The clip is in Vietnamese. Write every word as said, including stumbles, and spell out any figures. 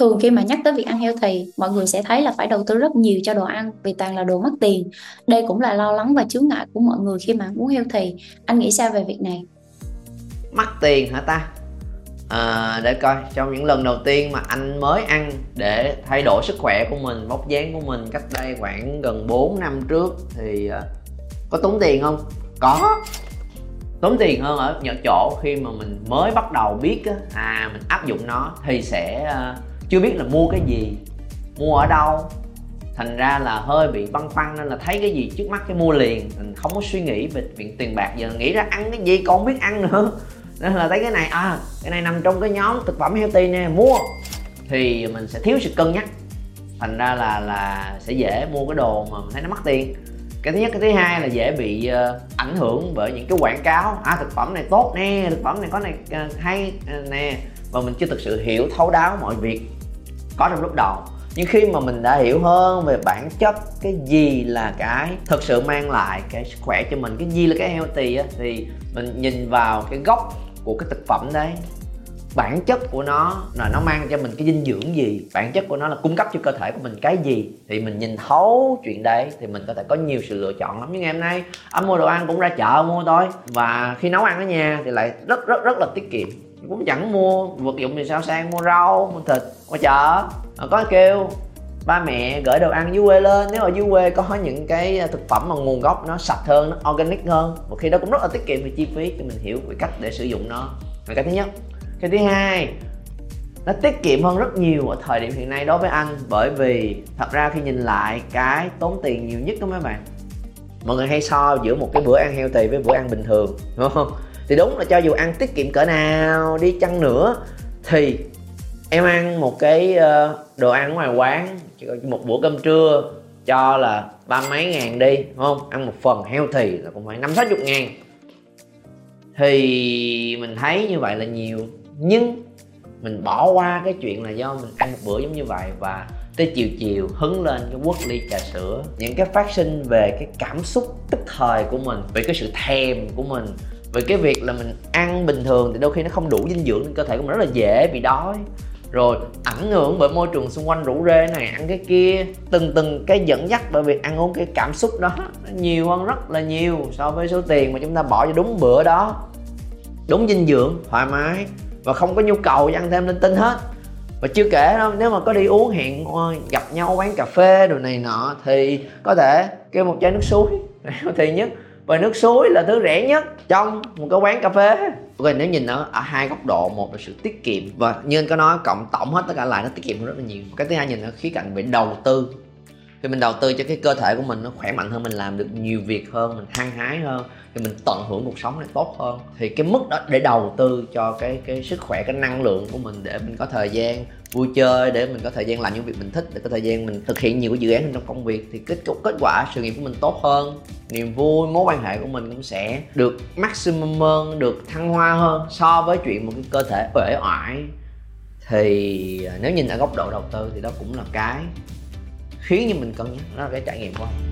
Thường khi mà nhắc tới việc ăn healthy, mọi người sẽ thấy là phải đầu tư rất nhiều cho đồ ăn vì toàn là đồ mất tiền. Đây cũng là lo lắng và chướng ngại của mọi người khi mà muốn healthy. Anh nghĩ sao về việc này? Mất tiền hả ta? À, để coi, trong những lần đầu tiên mà anh mới ăn để thay đổi sức khỏe của mình, vóc dáng của mình cách đây khoảng gần bốn năm trước thì uh, có tốn tiền không? Có. Tốn tiền hơn ở những chỗ khi mà mình mới bắt đầu biết á, à mình áp dụng nó thì sẽ uh, chưa biết là mua cái gì, mua ở đâu, thành ra là hơi bị băn khoăn, nên là thấy cái gì trước mắt cái mua liền, mình không có suy nghĩ về việc tiền bạc, giờ nghĩ ra ăn cái gì còn không biết ăn nữa, nên là thấy cái này à cái này nằm trong cái nhóm thực phẩm healthy nè, mua, thì mình sẽ thiếu sự cân nhắc, thành ra là là sẽ dễ mua cái đồ mà mình thấy nó mất tiền. Cái thứ nhất, cái thứ hai là dễ bị uh, ảnh hưởng bởi những cái quảng cáo, à thực phẩm này tốt nè, thực phẩm này có này uh, hay uh, nè, và mình chưa thực sự hiểu thấu đáo mọi việc có trong lúc đầu. Nhưng khi mà mình đã hiểu hơn về bản chất cái gì là cái thực sự mang lại cái sức khỏe cho mình, cái gì là cái healthy á, thì mình nhìn vào cái gốc của cái thực phẩm đấy, bản chất của nó là nó mang cho mình cái dinh dưỡng gì, bản chất của nó là cung cấp cho cơ thể của mình cái gì, thì mình nhìn thấu chuyện đấy thì mình có thể có nhiều sự lựa chọn lắm. Nhưng ngày hôm nay anh mua đồ ăn cũng ra chợ mua thôi, và khi nấu ăn ở nhà thì lại rất rất rất là tiết kiệm, cũng chẳng mua vật dụng gì sao sang, mua rau mua thịt qua chợ. Có kêu ba mẹ gửi đồ ăn dưới quê lên, nếu ở dưới quê có những cái thực phẩm mà nguồn gốc nó sạch hơn, nó organic hơn, và khi đó cũng rất là tiết kiệm về chi phí, thì mình hiểu về cách để sử dụng nó là cái thứ nhất. Cái thứ hai, nó tiết kiệm hơn rất nhiều ở thời điểm hiện nay đối với anh, bởi vì thật ra khi nhìn lại cái tốn tiền nhiều nhất đó mấy bạn, mọi người hay so giữa một cái bữa ăn healthy với bữa ăn bình thường, đúng không? Thì đúng là cho dù ăn tiết kiệm cỡ nào đi chăng nữa thì em ăn một cái đồ ăn ngoài quán, một bữa cơm trưa cho là ba mấy ngàn đi, đúng không? Ăn một phần healthy là cũng phải năm sáu mươi ngàn, thì mình thấy như vậy là nhiều. Nhưng mình bỏ qua cái chuyện là do mình ăn một bữa giống như vậy, và tới chiều chiều hứng lên cái quất ly trà sữa, những cái phát sinh về cái cảm xúc tức thời của mình, về cái sự thèm của mình, về cái việc là mình ăn bình thường thì đôi khi nó không đủ dinh dưỡng nên cơ thể của mình rất là dễ bị đói, rồi ảnh hưởng bởi môi trường xung quanh, rủ rê này ăn cái kia, từng từng cái dẫn dắt bởi việc ăn uống, cái cảm xúc đó nó nhiều hơn rất là nhiều so với số tiền mà chúng ta bỏ cho đúng bữa đó, đúng dinh dưỡng thoải mái và không có nhu cầu ăn thêm linh tinh hết. Và chưa kể đâu, nếu mà có đi uống hẹn gặp nhau quán cà phê đồ này nọ thì có thể kêu một chai nước suối thì nhất, và nước suối là thứ rẻ nhất trong một cái quán cà phê. Ok, nếu nhìn ở, ở hai góc độ, một là sự tiết kiệm, và như anh có nói cộng tổng hết tất cả lại nó tiết kiệm hơn rất là nhiều. Cái thứ hai, nhìn ở khía cạnh về đầu tư, thì mình đầu tư cho cái cơ thể của mình nó khỏe mạnh hơn, mình làm được nhiều việc hơn, mình hăng hái hơn, thì mình tận hưởng cuộc sống này tốt hơn, thì cái mức đó để đầu tư cho cái cái sức khỏe, cái năng lượng của mình, để mình có thời gian vui chơi, để mình có thời gian làm những việc mình thích, để có thời gian mình thực hiện nhiều cái dự án trong công việc, thì kết kết quả sự nghiệp của mình tốt hơn, niềm vui, mối quan hệ của mình cũng sẽ được maximum hơn, được thăng hoa hơn so với chuyện một cái cơ thể uể oải. Thì nếu nhìn ở góc độ đầu tư thì đó cũng là cái khiến như mình cân nhắc, đó là cái trải nghiệm của anh.